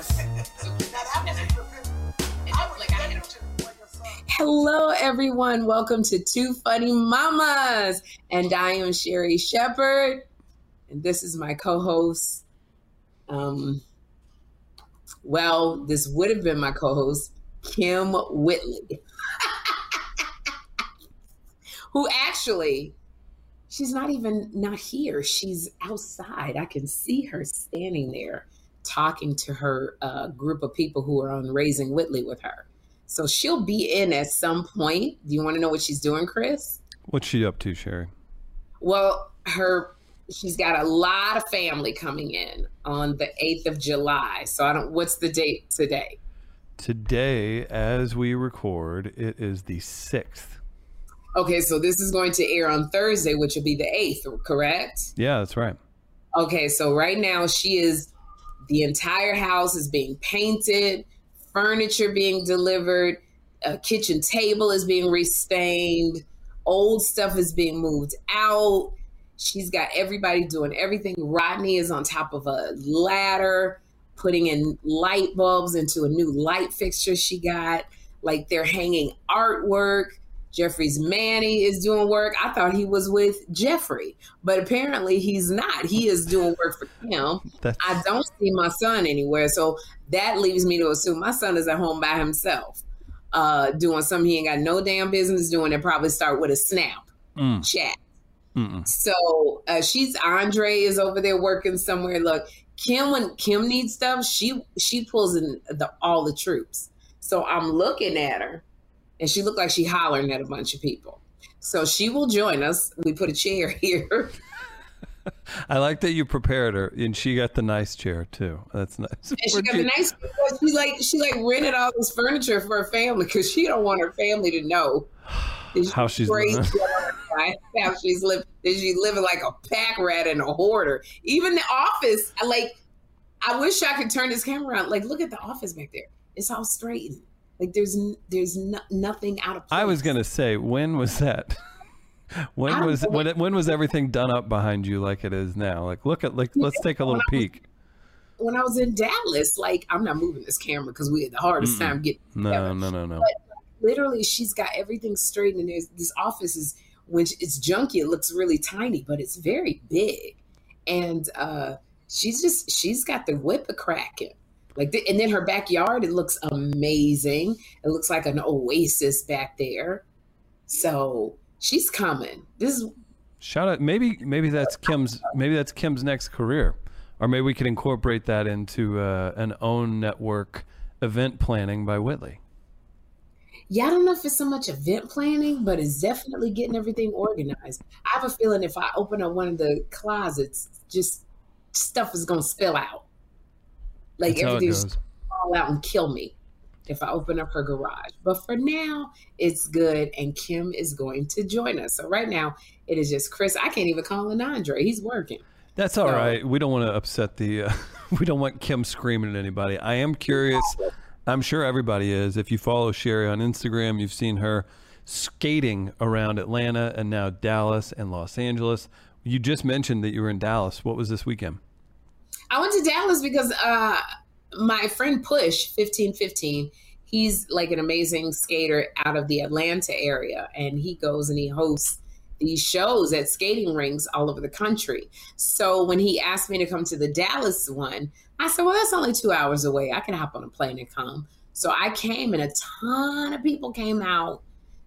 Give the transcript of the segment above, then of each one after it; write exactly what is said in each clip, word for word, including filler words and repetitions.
Christmas. Hello, everyone. Welcome to Two Funny Mamas. And I am Sherri Shepherd. And this is my co-host. Um, well, this would have been my co-host, Kym Whitley. Who actually... she's not even not here. She's outside. I can see her standing there talking to her uh, group of people who are on Raising Whitley with her. So she'll be in at some point. Do you want to know what she's doing, Chris? What's she up to, Sherri? Well, her she's got a lot of family coming in on the eighth of July. So I don't. What's the date today? Today, as we record, it is the sixth. Okay, so this is going to air on Thursday, which will be the eighth, correct? Yeah, that's right. Okay, so right now she is, the entire house is being painted, furniture being delivered, a kitchen table is being restained, old stuff is being moved out. She's got everybody doing everything. Rodney is on top of a ladder, putting in light bulbs into a new light fixture she got. Like they're hanging artwork. Jeffrey's Manny is doing work. I thought he was with Jeffrey, but apparently he's not. He is doing work for him. That's... I don't see my son anywhere, so that leaves me to assume my son is at home by himself uh, doing something he ain't got no damn business doing, and probably start with a snap mm. chat. Mm-mm. So uh, she's Andre is over there working somewhere. Look, Kym, when Kym needs stuff, she she pulls in the, all the troops. So I'm looking at her. And she looked like she hollering at a bunch of people. So she will join us. We put a chair here. I like that you prepared her, and she got the nice chair too. That's nice. And she got the nice chair. She like she like rented all this furniture for her family because she don't want her family to know how she's living. How she's living. She's living like a pack rat and a hoarder. Even the office. I like. I wish I could turn this camera on. Like, look at the office back there. It's all straightened. Like there's there's no, nothing out of place. I was gonna say, when was that? when was when it, when was everything done up behind you like it is now? Like look at like let's take a little when peek. I was, when I was in Dallas, like I'm not moving this camera because we had the hardest Mm-mm. time getting. No, together. no, no, no. But literally, she's got everything straight, and there's this office is when it's junky. It looks really tiny, but it's very big, and uh, she's just she's got the whip a cracking. Like the, and then her backyard, it looks amazing. It looks like an oasis back there. So she's coming. This is shout out. Maybe maybe that's Kim's. Maybe that's Kim's next career, or maybe we could incorporate that into uh, an own network event planning by Whitley. Yeah, I don't know if it's so much event planning, but it's definitely getting everything organized. I have a feeling if I open up one of the closets, just stuff is gonna spill out. Like that's everything's going to fall out and kill me if I open up her garage. But for now, it's good. And Kym is going to join us. So right now, it is just Chris. I can't even call in Andre. He's working. That's all so, right. We don't want to upset the, uh, we don't want Kym screaming at anybody. I am curious. I'm sure everybody is. If you follow Sherri on Instagram, you've seen her skating around Atlanta and now Dallas and Los Angeles. You just mentioned that you were in Dallas. What was this weekend? I went to Dallas because uh, my friend Push, fifteen fifteen, he's like an amazing skater out of the Atlanta area. And he goes and he hosts these shows at skating rinks all over the country. So when he asked me to come to the Dallas one, I said, well, that's only two hours away. I can hop on a plane and come. So I came and a ton of people came out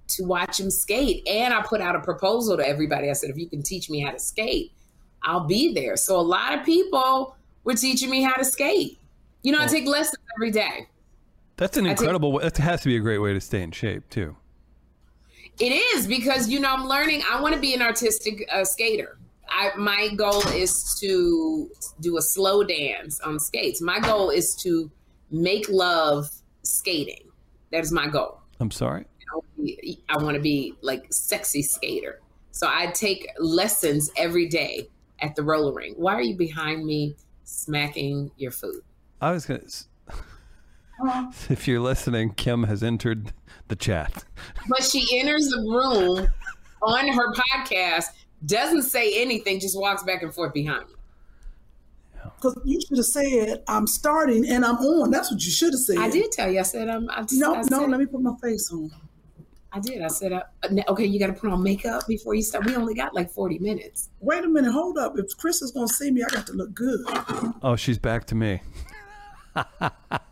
to watch him skate. And I put out a proposal to everybody. I said, if you can teach me how to skate, I'll be there. So a lot of people... were teaching me how to skate. You know, oh. I take lessons every day. That's an incredible way. That has to be a great way to stay in shape, too. It is because, you know, I'm learning. I want to be an artistic uh, skater. I, my goal is to do a slow dance on skates. My goal is to make love skating. That is my goal. I'm sorry? I want to be, like, sexy skater. So I take lessons every day at the roller rink. Why are you behind me? Smacking your food. I was gonna. Uh-huh. If you're listening, Kym has entered the chat. But she enters the room on her podcast, doesn't say anything, just walks back and forth behind me. Yeah. Because you should have said, I'm starting and I'm on. That's what you should have said. I did tell you. I said, I'm. I just, no, I said, no, let me put my face on. I did. I said, I, okay, you got to put on makeup before you start. We only got like forty minutes. Wait a minute. Hold up. If Chris is going to see me, I got to look good. Oh, she's back to me.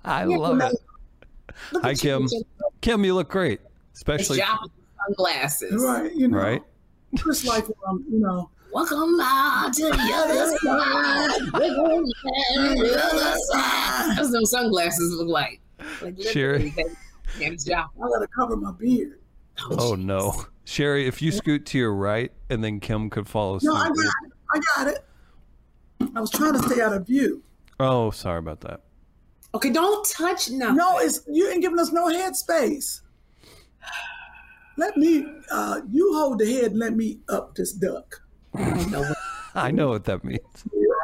I love it. Hi, Kym. Kym, you look great. Especially sunglasses. Right. You know, right. Just like, um, you know. Welcome out to the other side. Welcome to the other side. That's what sunglasses look like. Like Sherri. I gotta cover my beard. Oh, oh no. Sherri, if you scoot to your right and then Kym could follow suit. No, I got it. I got it. I was trying to stay out of view. Oh, sorry about that. Okay, don't touch nothing. No, it's you ain't giving us no head space. Let me uh you hold the head and let me up this duck. I know what, I know what that means.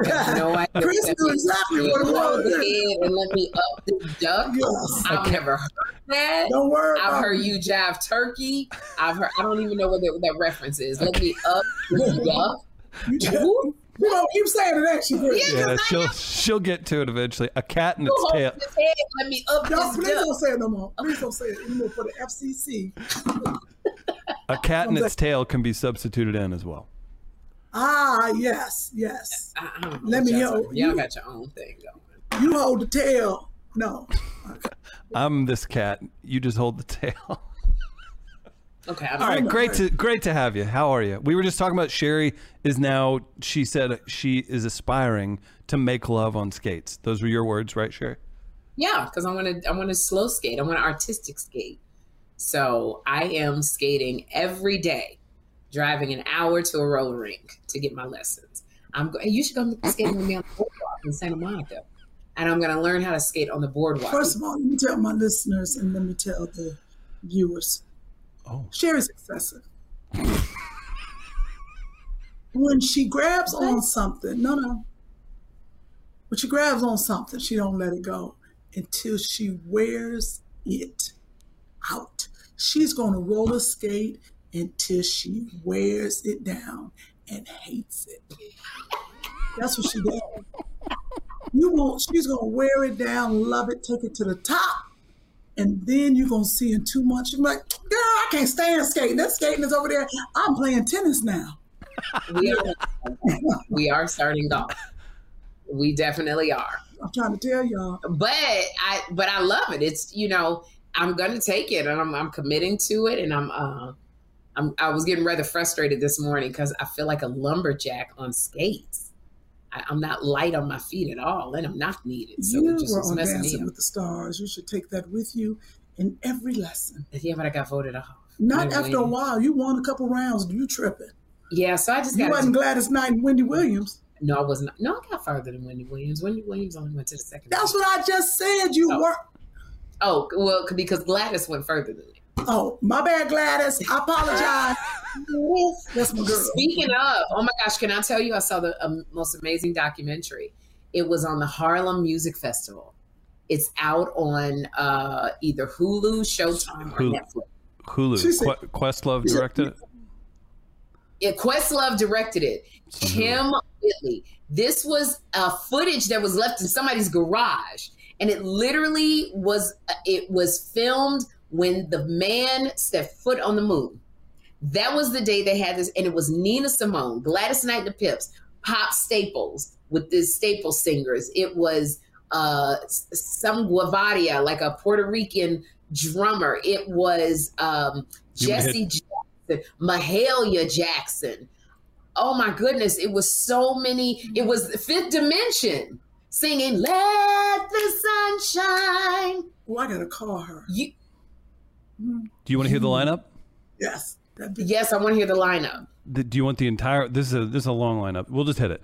No idea. Chris knew exactly what it was. And let me up the duck. Yes. I've okay. never heard that. Don't worry. I've heard you jive turkey. I've heard. I don't even know what that, what that reference is. Let me up the duck. You don't you know, keep saying it. Actually, yeah, yeah she'll she'll get to it eventually. A cat and its tail. Its head, let me up no, this please duck. Don't say it no more. Please don't say it anymore for the F C C. A cat and its tail can be substituted in as well. Ah, yes, yes. I, I don't know Let me know. Y'all got your own thing going. You hold the tail. No. Okay. I'm this cat. You just hold the tail. Okay. I'm All right. Great to great to have you. How are you? We were just talking about Sherri is now, she said she is aspiring to make love on skates. Those were your words, right, Sherri? Yeah, because I want to I want to slow skate. I want to artistic skate. So I am skating every day. Driving an hour to a roller rink to get my lessons. I'm go you should come skating with me on the boardwalk in Santa Monica, and I'm going to learn how to skate on the boardwalk. First of all, let me tell my listeners and let me tell the viewers. Oh, Sherri's excessive. When she grabs what? on something, no, no. When she grabs on something, she don't let it go until she wears it out. She's going to roller skate until she wears it down and hates it. That's what she does. You won't, she's gonna wear it down, love it, take it to the top, and then you're gonna see in two months, you're like, girl, I can't stand skating. That skating is over there. I'm playing tennis now. We are, we are starting golf. We definitely are. I'm trying to tell y'all. But I, but I love it. It's, you know, I'm gonna take it and I'm, I'm committing to it and I'm, uh, I'm, I was getting rather frustrated this morning because I feel like a lumberjack on skates. I, I'm not light on my feet at all, and I'm not needed. So you just were on Dancing with the Stars. You should take that with you in every lesson. Yeah, but I got voted off. Not after winning. a while. You won a couple rounds. You tripping? Yeah, so I just got. You wasn't Gladys Knight and Wendy Williams. No, I wasn't. No, I got farther than Wendy Williams. Wendy Williams only went to the second. That's round. What I just said. You oh. were. Oh well, because Gladys went further than. Me. Oh, my bad, Gladys. I apologize. That's my girl. Speaking of, oh my gosh, can I tell you, I saw the um, most amazing documentary. It was on the Harlem Music Festival. It's out on uh, either Hulu, Showtime, or Hulu. Netflix. Hulu. Qu Questlove directed it? Yeah, Questlove directed it. Kym Whitley. This was uh, footage that was left in somebody's garage. And it literally was, it was filmed when the man set foot on the moon. That was the day they had this, and it was Nina Simone, Gladys Knight and the Pips, Pop Staples with the staple singers. It was uh, some Guavaria, like a Puerto Rican drummer. It was um, Jesse Jackson, Mahalia Jackson. Oh my goodness, it was so many. It was the Fifth Dimension singing, "Let the Sunshine." Well, I gotta call her. You, Do you want to hear the lineup? Yes. Yes, I want to hear the lineup. Do you want the entire? This is a, this is a long lineup. We'll just hit it.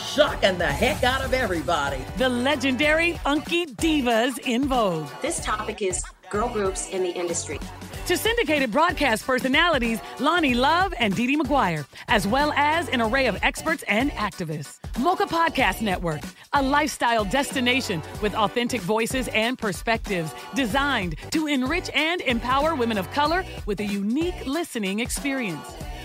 shocking the heck out of everybody. The legendary Unky Divas in Vogue. This topic is girl groups in the industry. To syndicated broadcast personalities, Loni Love and Dee Dee McGuire, as well as an array of experts and activists. Mocha Podcast Network, a lifestyle destination with authentic voices and perspectives designed to enrich and empower women of color with a unique listening experience.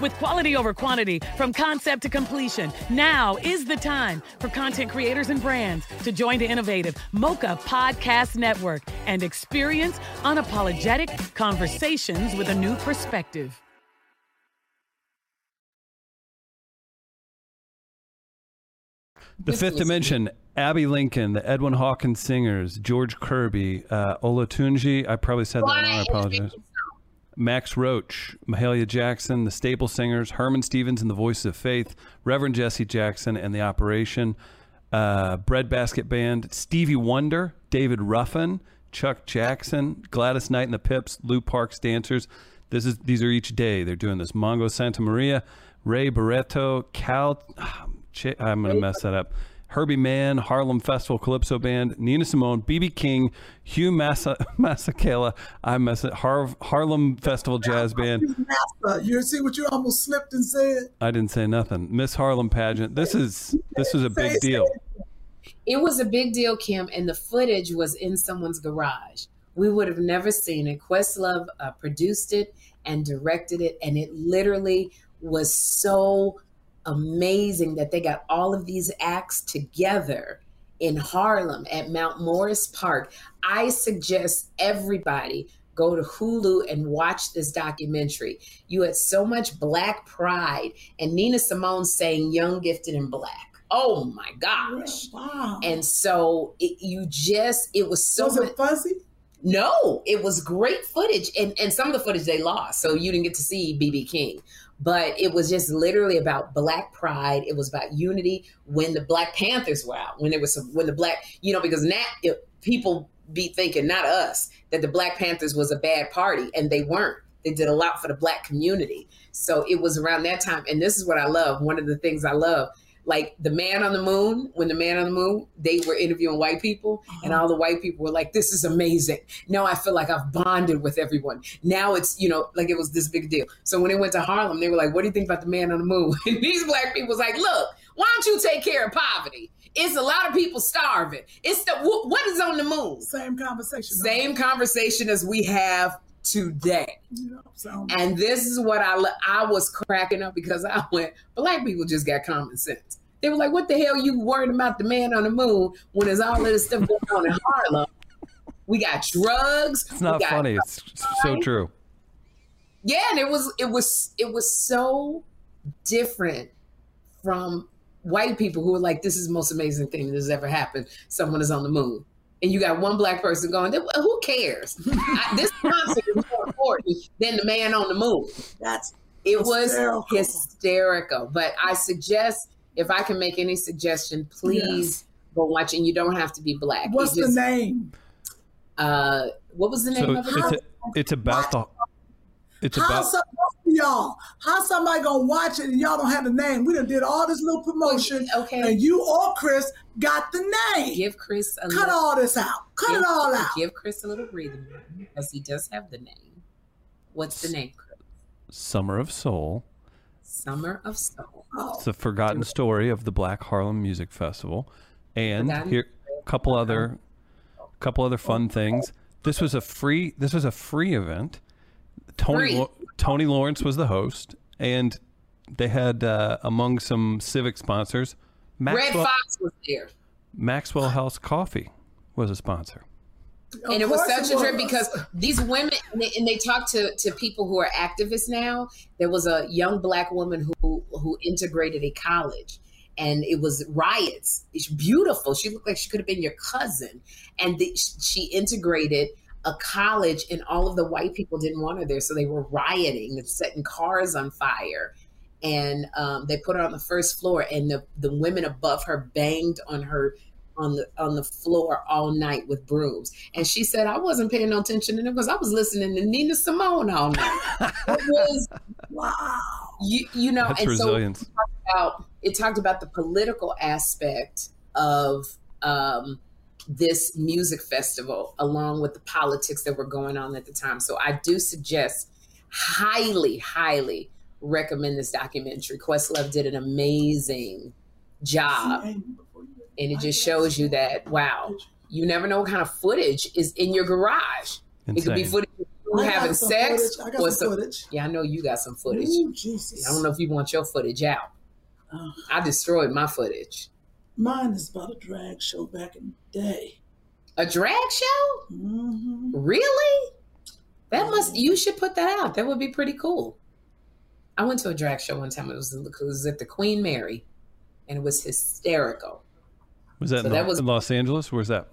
With quality over quantity, from concept to completion, now is the time for content creators and brands to join the innovative Mocha Podcast Network and experience unapologetic conversations with a new perspective. The Fifth Dimension, Abby Lincoln, the Edwin Hawkins Singers, George Kirby, uh, Olatunji, I probably said Why that wrong, I apologize. Max Roach, Mahalia Jackson, the Staple Singers, Herman Stevens and the Voices of Faith, Reverend Jesse Jackson and the Operation, uh, Breadbasket Band, Stevie Wonder, David Ruffin, Chuck Jackson, Gladys Knight and the Pips, Lou Park's Dancers. This is These are each day. They're doing this. Mongo Santamaria, Ray Barretto, Cal... I'm going to mess that up. Herbie Mann, Harlem Festival, Calypso Band, Nina Simone, B B. King, Hugh Massa, Masakela, I mess it, Har- Harlem Festival Jazz Band. You see what you almost slipped and said? I didn't say nothing. Miss Harlem Pageant. This is this was a big deal. It was a big deal, Kym, and the footage was in someone's garage. We would have never seen it. Questlove uh, produced it and directed it, and it literally was so amazing that they got all of these acts together in Harlem at Mount Morris Park. I suggest everybody go to Hulu and watch this documentary. You had so much Black pride, and Nina Simone sang Young, Gifted, and Black. Oh my gosh. Yeah, wow. And so it, you just, it was so Was much- it fuzzy? No, it was great footage. And, and some of the footage they lost, so you didn't get to see B B. King. But it was just literally about Black pride. It was about unity when the Black Panthers were out, when there was some, when the Black, you know, because now it, people be thinking, not us, that the Black Panthers was a bad party, and they weren't. They did a lot for the Black community. So it was around that time. And this is what I love. One of the things I love, like the Man on the Moon, when the Man on the Moon, they were interviewing white people, uh-huh. and all the white people were like, this is amazing. Now I feel like I've bonded with everyone. Now it's, you know, like it was this big deal. So when they went to Harlem, they were like, what do you think about the Man on the Moon? And these Black people was like, look, why don't you take care of poverty? It's a lot of people starving. It's the, wh- what is on the moon? Same conversation. Same conversation as we have today. Yeah, so and this is what I I was cracking up, because I went, Black people just got common sense. They were like, what the hell you worried about the Man on the Moon when there's all of this stuff going on in Harlem? We got drugs. It's not funny. Drugs. It's so true. Yeah, and it was it was it was so different from white people who were like, this is the most amazing thing that has ever happened. Someone is on the moon. And you got one Black person going, who cares? I, this concert is more important than the Man on the Moon. That's it hysterical. was hysterical. But I suggest, if I can make any suggestion, please yes. go watch it. You don't have to be Black. What's just, the name? Uh, what was the name so of it? It's, a, it's about the... It's how about some, y'all. How somebody gonna watch it and y'all don't have the name? We done did all this little promotion, okay? And you or Chris got the name. Give Chris a cut little, all this out. Cut give, it all out. Give Chris a little breathing room, because he does have the name. What's the name, Chris? Summer of Soul. Summer of Soul. Oh. It's a forgotten story of the Black Harlem Music Festival, and forgotten here a couple other, couple other fun things. This was a free. This was a free event. Tony Tony Lawrence was the host, and they had uh, among some civic sponsors, Maxwell, Red Fox was there. Maxwell House Coffee was a sponsor. And it was such a trip because these women, and they, and they talk to, to people who are activists now. There was a young black woman who, who integrated a college, and it was riots. It's beautiful. She looked like she could have been your cousin. And the, she integrated a college, and all of the white people didn't want her there. So they were rioting and setting cars on fire. And um, they put her on the first floor, and the, the women above her banged on her on the on the floor all night with brooms. And she said, I wasn't paying no attention to it because I was listening to Nina Simone all night. It was, wow. You, you know, that's and resilience. So it talked, about, it talked about the political aspect of um, this music festival, along with the politics that were going on at the time. So I do suggest, highly, highly recommend this documentary. Questlove did an amazing job. And it just shows you that, wow, you never know what kind of footage is in your garage. Insane. It could be footage of you having sex. Footage. I got some footage. Yeah, I know you got some footage. Ooh, Jesus. I don't know if you want your footage out. Uh, I destroyed my footage. Mine is about a drag show back in the day. A drag show? Mm-hmm. Really? That must, you should put that out. That would be pretty cool. I went to a drag show one time. It was, it was at the Queen Mary, and it was hysterical. Was that, so in, that was, in Los Angeles? Where's that?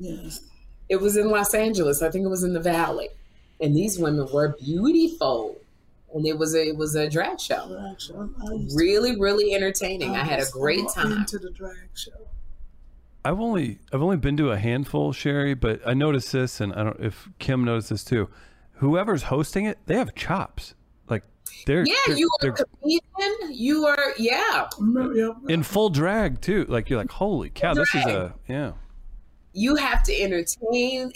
Yes. It was in Los Angeles. I think it was in the Valley. And these women were beautiful. And it was a, it was a drag show. Drag show. Really, to, really entertaining. I, I had a great time. Into the drag show. I've only I've only been to a handful, Sherri, but I noticed this, and I don't if Kym noticed this too. Whoever's hosting it, they have chops. Like they're yeah, they're, you are a comedian. You are yeah. In full drag too. Like you're like, holy cow, drag. This is a yeah. You have to entertain.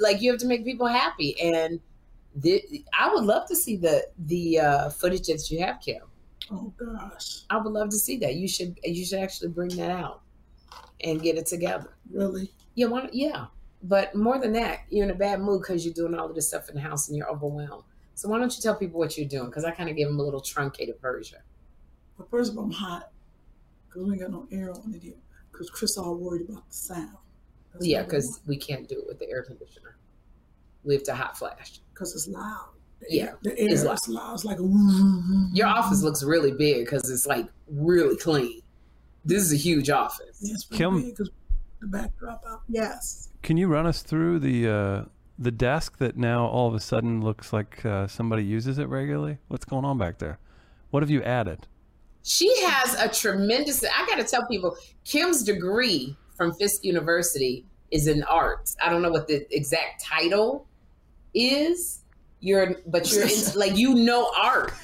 Like you have to make people happy, and the, I would love to see the the uh, footage that you have, Kym. Oh gosh, I would love to see that. You should you should actually bring that out and get it together. Really? Yeah. Why, yeah. But more than that, you're in a bad mood because you're doing all of this stuff in the house and you're overwhelmed. So why don't you tell people what you're doing? Because I kind of gave them a little truncated version. Well, first of all, I'm hot because we ain't got no air on it here. Because Chris all worried about the sound. That's yeah, because we can't do it with the air conditioner. We have to hot flash. Because it's loud. The yeah, air, the air is loud. It's loud. It's like a... Your office looks really big because it's like really clean. This is a huge office. Yes, yeah, Kym, because the backdrop out. Yes. Can you run us through the? Uh... The desk that now all of a sudden looks like uh, somebody uses it regularly? What's going on back there? What have you added? She has a tremendous, I got to tell people, Kim's degree from Fisk University is in arts. I don't know what the exact title is, You're, but you're in, like, you know art.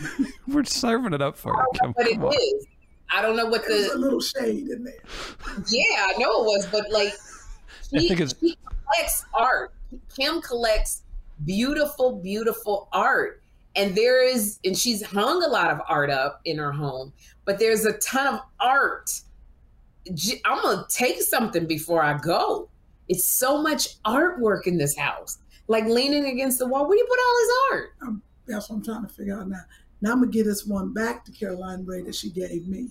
We're serving it up for you, Kym. But it on. Is. I don't know what the... There's a little shade in there. Yeah, I know it was, but like, she, I think it's... she collects art. Kym collects beautiful, beautiful art. And there is, and she's hung a lot of art up in her home, but there's a ton of art. I'm going to take something before I go. It's so much artwork in this house. Like leaning against the wall. Where do you put all this art? I'm, that's what I'm trying to figure out now. Now I'm going to give this one back to Caroline Rhea that she gave me.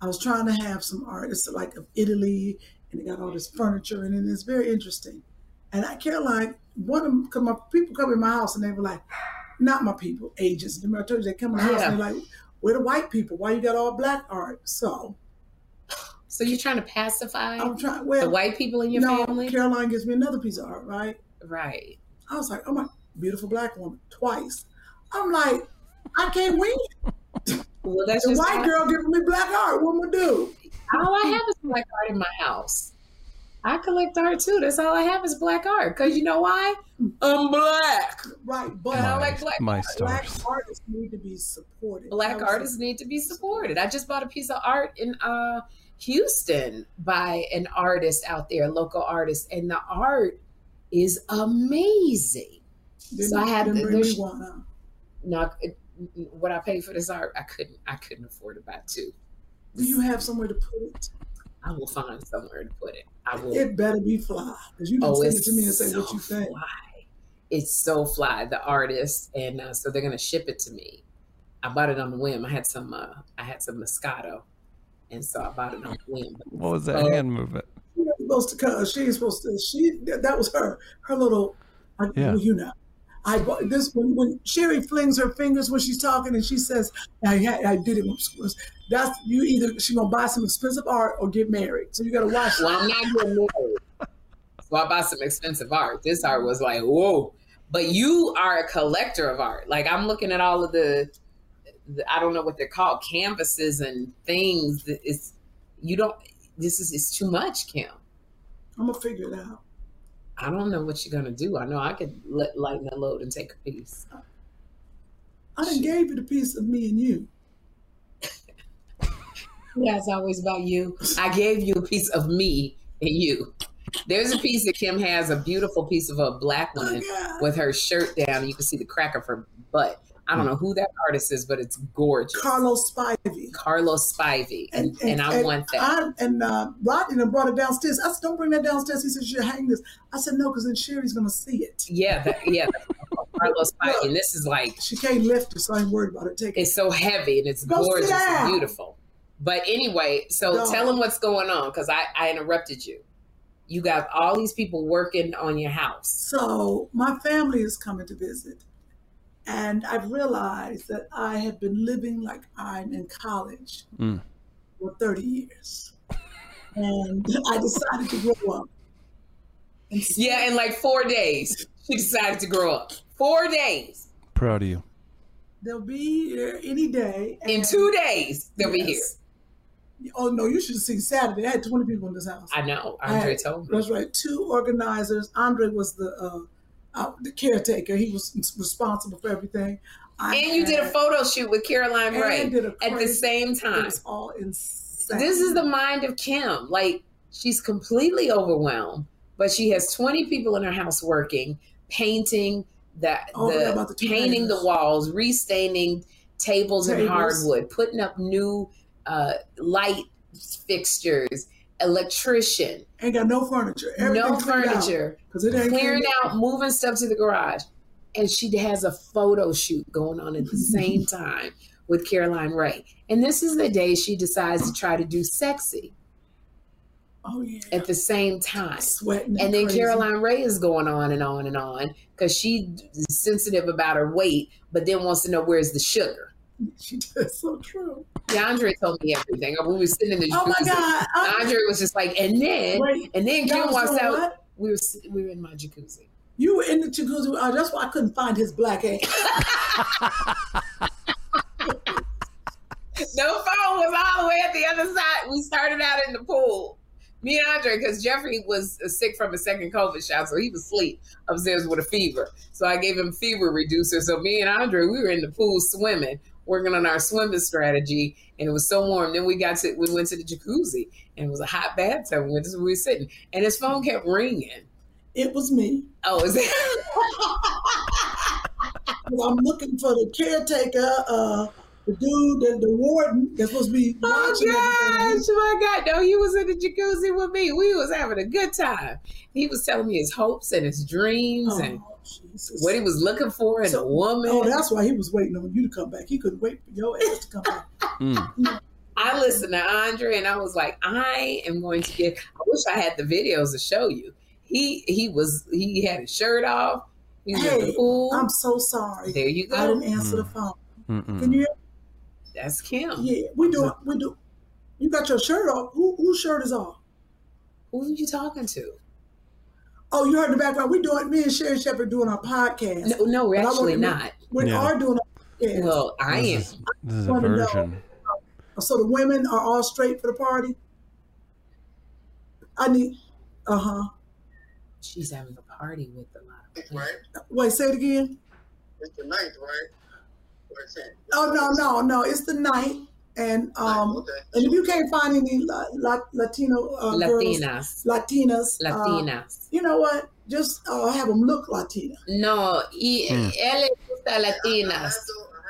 I was trying to have some art. It's like of Italy, and they got all this furniture in it. And it's very interesting. And I, Caroline, one of them, cause my people come in my house and they were like, not my people, agents. Remember I told you, they come in my house yeah. and they're like, where the white people? Why you got all black art? So. So you're trying to pacify I'm trying, well, the white people in your no, family? Caroline gives me another piece of art, right? Right. I was like, oh my, beautiful black woman, twice. I'm like, I can't win. Well, that's the white girl I... giving me black art, what am I do? All I have is black art in my house. I collect art too. That's all I have is black art. Because you know why? I'm black. Right. But my, I like black my art. Black artists need to be supported. Black artists saying. need to be supported. I just bought a piece of art in uh, Houston by an artist out there, a local artist. And the art is amazing. Didn't, so I had to one. No, what I paid for this art, I couldn't, I couldn't afford to buy two. Do you have somewhere to put it? I will find somewhere to put it. I will. It better be fly. Because you can oh, send it to me and say so what you think. Fly. It's so fly, the artist. And uh, so they're going to ship it to me. I bought it on the whim. I had some uh, I had some Moscato, and so I bought it on the whim. What was that uh, hand movement? She was supposed to come. She was supposed to. She that was her her little. I, yeah. You know, I bought this when when Sherri flings her fingers when she's talking and she says, "I I did it." That's you. Either she gonna buy some expensive art or get married. So you gotta watch. Well, I'm not getting married. So I bought some expensive art. This art was like, whoa. But you are a collector of art. Like I'm looking at all of the, the I don't know what they're called, canvases and things. It's, you don't, this is, it's too much, Kym. I'm gonna figure it out. I don't know what you're gonna do. I know I could let, lighten the load and take a piece. I done gave it a piece of me and you. Yeah, it's always about you. I gave you a piece of me and you. There's a piece that Kym has, a beautiful piece of a black woman oh, with her shirt down. You can see the crack of her butt. I don't know who that artist is, but it's gorgeous. Carlos Spivey. Carlos Spivey. And, and, and I and want that. I, and uh, Rodney brought it downstairs. I said, don't bring that downstairs. He said, you should hang this. I said, no, because then Sherry's going to see it. Yeah, that, yeah. Carlos Spivey. And this is like. She can't lift it, so I ain't worried about it. Take it. It's so heavy and it's Go gorgeous and beautiful. But anyway, so no. Tell them what's going on, because I, I interrupted you. You got all these people working on your house. So my family is coming to visit. And I've realized that I have been living like I'm in college mm. for thirty years. And I decided to grow up. And so, yeah, in like four days, she decided to grow up. Four days. Proud of you. They'll be here any day. In two days, they'll yes. be here. Oh, no, you should have seen Saturday. I had twenty people in this house. I know. Andre I had, told me. That's right. Two organizers. Andre was the uh, uh, the caretaker. He was responsible for everything. I and you had, did a photo shoot with Caroline Rhea at the same time. It was all insane. This is the mind of Kym. Like, she's completely overwhelmed, but she has twenty people in her house working, painting, the, oh, the, yeah, the painting the walls, restaining tables, tables and hardwood, putting up new... Uh, light fixtures, electrician. Ain't got no furniture. Everything no furniture. Out, it ain't clearing out, out, moving stuff to the garage. And she has a photo shoot going on at the same time with Caroline Rhea. And this is the day she decides to try to do sexy. Oh, yeah. At the same time. Sweating and then crazy. Caroline Rhea is going on and on and on because she's sensitive about her weight, but then wants to know where's the sugar. She does. So true. DeAndre told me everything. We were sitting in the oh jacuzzi. My God. DeAndre was just like, and then, Wait, and then Kym walks out. What? We were we were in my jacuzzi. You were in the jacuzzi. Oh, that's why I couldn't find his black ass. No phone was all the way at the other side. We started out in the pool. Me and Andre, because Jeffrey was sick from a second COVID shot, so he was asleep upstairs with a fever. So I gave him fever reducer. So me and Andre, we were in the pool swimming, working on our swimming strategy, and it was so warm. Then we got to, we went to the jacuzzi, and it was a hot bathtub. We went to where we were sitting, and his phone kept ringing. It was me. Oh, is it? I'm looking for the caretaker, uh, the dude, the, the warden that's supposed to be watching. Oh, gosh, everything. My God. No, he was in the jacuzzi with me. We was having a good time. He was telling me his hopes and his dreams oh. and Jesus. What he was looking for in so, a woman. Oh, that's why he was waiting on you to come back. He couldn't wait for your ass to come back. mm. yeah. I listened to Andre and I was like, I am going to get, I wish I had the videos to show you. He he was, he had his shirt off. He was hey, in the pool. I'm so sorry. There you go. I didn't answer mm. the phone. Mm-mm. Can you hear me? That's Kym. Yeah, we do, we do. You got your shirt off. Who, whose shirt is off? Who are you talking to? Oh, you heard in the background. We doing me and Sherri Shepherd doing our podcast. No, no, we're actually not. We yeah. are doing. Our podcast. Well, I am. This is, this is a version. So the women are all straight for the party. I need. Uh huh. She's having a party with a lot of people. Right. Wait, say it again. It's the ninth, right? What's it? Oh no, no, no! It's the ninth. And um, okay. and if you can't find any La- La- Latino uh, Latinas, girls, Latinas, Latinas, uh, you know what? Just uh, have them look Latina. No, y mm. él le gusta Latinas.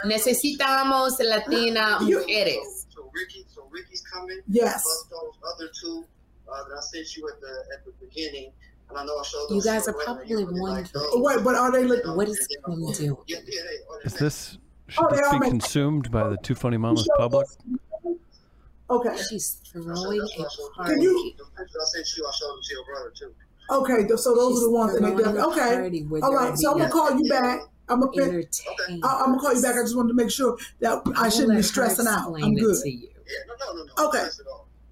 Necesitamos Latina you, mujeres. So Ricky, so Ricky's coming. Yes. Those other two uh, that I sent you at the at the beginning, and I know I showed you guys are probably wondering. Like, oh, wait, but are they? Like, what is Kym doing? Yeah, yeah, is this? Should oh, this be my... consumed by the Two Funny Mamas public? Okay. She's throwing a party. Can you... I'll send you, I'll show them to your brother, too. Okay, so those She's are the ones that they definitely... Okay, all right, so I'm going to call you back. I'm going to call you back. I just wanted to make sure that I Don't shouldn't be stressing out. I'm good. To you. Yeah, no, no, no, no. Okay.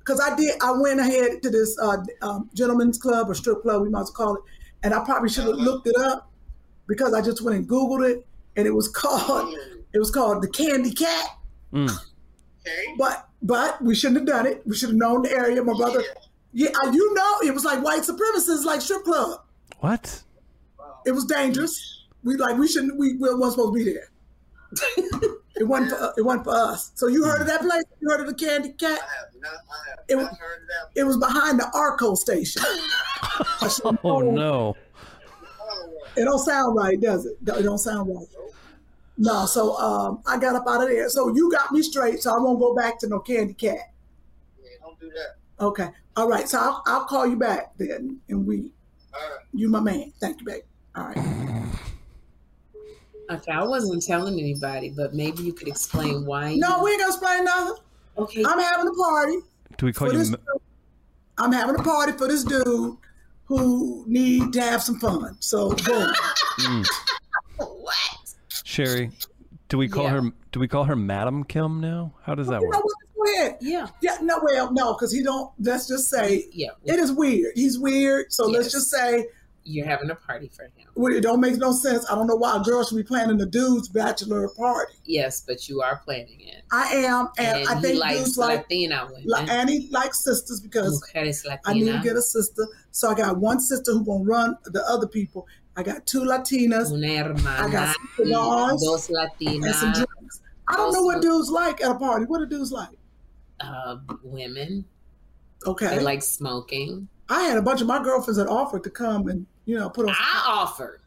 Because I did, I went ahead to this uh, um, gentleman's club or strip club, we might as well call it, and I probably should have looked it up because I just went and Googled it, and it was called, it was called the Candy Cat. Mm. Okay. But but we shouldn't have done it. We should have known the area. My brother, yeah, you know, it was like white supremacists, like strip club. What? It was dangerous. We like we shouldn't. We, we weren't supposed to be there. It wasn't for, it wasn't for us. So you heard of that place? You heard of the Candy Cat? I have not. I have it, not heard of that place. It was behind the Arco station. Oh no! It don't sound right, does it? It don't sound right. No. So um, I got up out of there. So you got me straight. So I won't go back to no Candy Cat. Yeah, don't do that. Okay. All right. So I'll, I'll call you back then, and we. All right. You my man. Thank you, babe. All right. Okay, I wasn't telling anybody, but maybe you could explain why. You... No, we ain't gonna explain nothing. Okay, I'm having a party. Do we call you? Dude. I'm having a party for this dude who need to have some fun. So boom. Mm. What? Sherri, do we call yeah. her? Do we call her Madam Kym now? How does well, that work? Go ahead. Yeah. Yeah. No. Well, no, because he don't. Let's just say. Yeah. yeah. It is weird. He's weird. So yes. let's just say. You're having a party for him. Well, it don't make no sense. I don't know why a girl should be planning a dude's bachelor party. Yes, but you are planning it. I am, and, and I think he likes dudes Latina like, women. And he likes sisters because I need to get a sister. So I got one sister who gonna run the other people. I got two Latinas. Una hermana, I got some cigars, dos Latinas, and some drinks. I don't know what dudes like at a party. What do dudes like? Uh, women. Okay. They like smoking. I had a bunch of my girlfriends that offered to come and. You know, put on. I offered.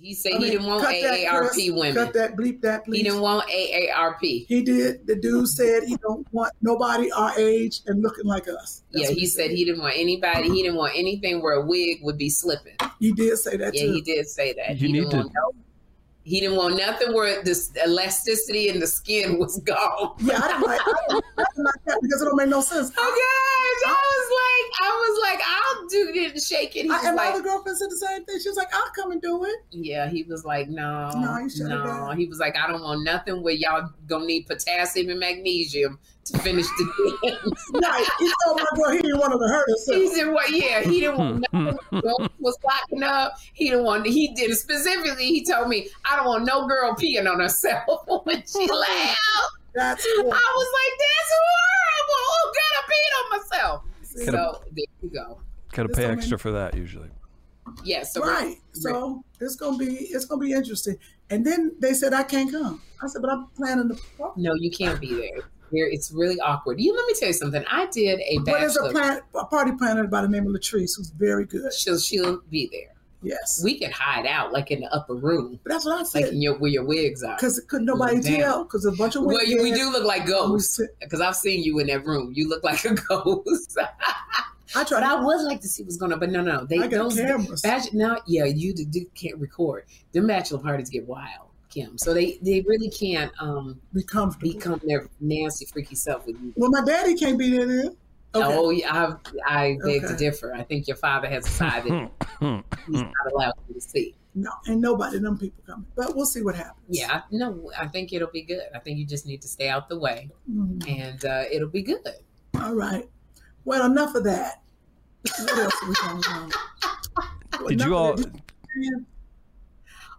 He said I mean, he didn't want A A R P that, women. Cut that, bleep that, please. He didn't want A A R P. He did. The dude said he don't want nobody our age and looking like us. That's yeah, he, he said, said he didn't want anybody. He didn't want anything where a wig would be slipping. He did say that. Yeah, too. he did say that. You he need didn't to. Want no, he didn't want nothing where the elasticity in the skin was gone. Yeah, I didn't like, I didn't, I didn't like that because it don't make no sense. Okay. I was like, I was like, I'll do it and shake it. He I, and my like, other girlfriend said the same thing. She was like, I'll come and do it. Yeah, he was like, no, no, you shouldn't no. He was like, I don't want nothing where y'all gonna need potassium and magnesium to finish the dance. Right. He told my girl he didn't want her to hurt herself. He said, well, yeah, he didn't want nothing. Girl was locking up. He didn't want. He didn't specifically. He told me, I don't want no girl peeing on herself when she laughed. That's cool. I was like, that's horrible. Oh God, I peed on myself. Gotta, so there you go. Gotta pay extra for that usually. Yes. Yeah, so right. So it's gonna be it's gonna be interesting. And then they said I can't come. I said, but I'm planning the party. No, you can't be there. It's really awkward. You let me tell you something. I did a bachelor. But there's a, plan, a party planner by the name of Latrice who's very good. She'll she'll be there. Yes. We could hide out like in the upper room. But that's what I said. Like in your, where your wigs are. Because couldn't nobody tell. Because a bunch of wigs. Well, you, we do look like ghosts. Because I've seen you in that room. You look like a ghost. I tried. But I would like to see what's going on. But no, no, they don't. Now, yeah, you do, do, can't record. Their bachelor parties get wild, Kym. So they, they really can't um, be comfortable. Become their nasty, freaky self with you. Well, my daddy can't be there then. Okay. Oh, yeah, I, I beg okay. to differ. I think your father has decided he's not allowed you to see. No, and nobody, them people coming. But we'll see what happens. Yeah, no, I think it'll be good. I think you just need to stay out the way, mm-hmm. and uh, it'll be good. All right. Well, enough of that. What else are we going on? Well, Did you all...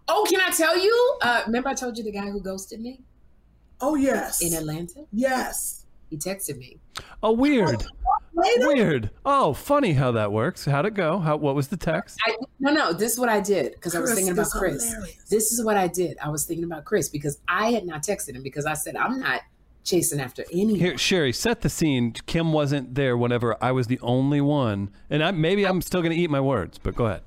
Oh, can I tell you? Uh, remember I told you the guy who ghosted me? Oh, yes. In Atlanta? Yes. He texted me. Oh, weird. Later. Weird. Oh, funny how that works. How'd it go? How? What was the text? I, no, no. This is what I did because I was thinking about Chris. Hilarious. This is what I did. I was thinking about Chris because I had not texted him because I said, I'm not chasing after anyone. Here, Sherri, set the scene. Kym wasn't there whenever I was the only one. And I, maybe I'm still going to eat my words, but go ahead.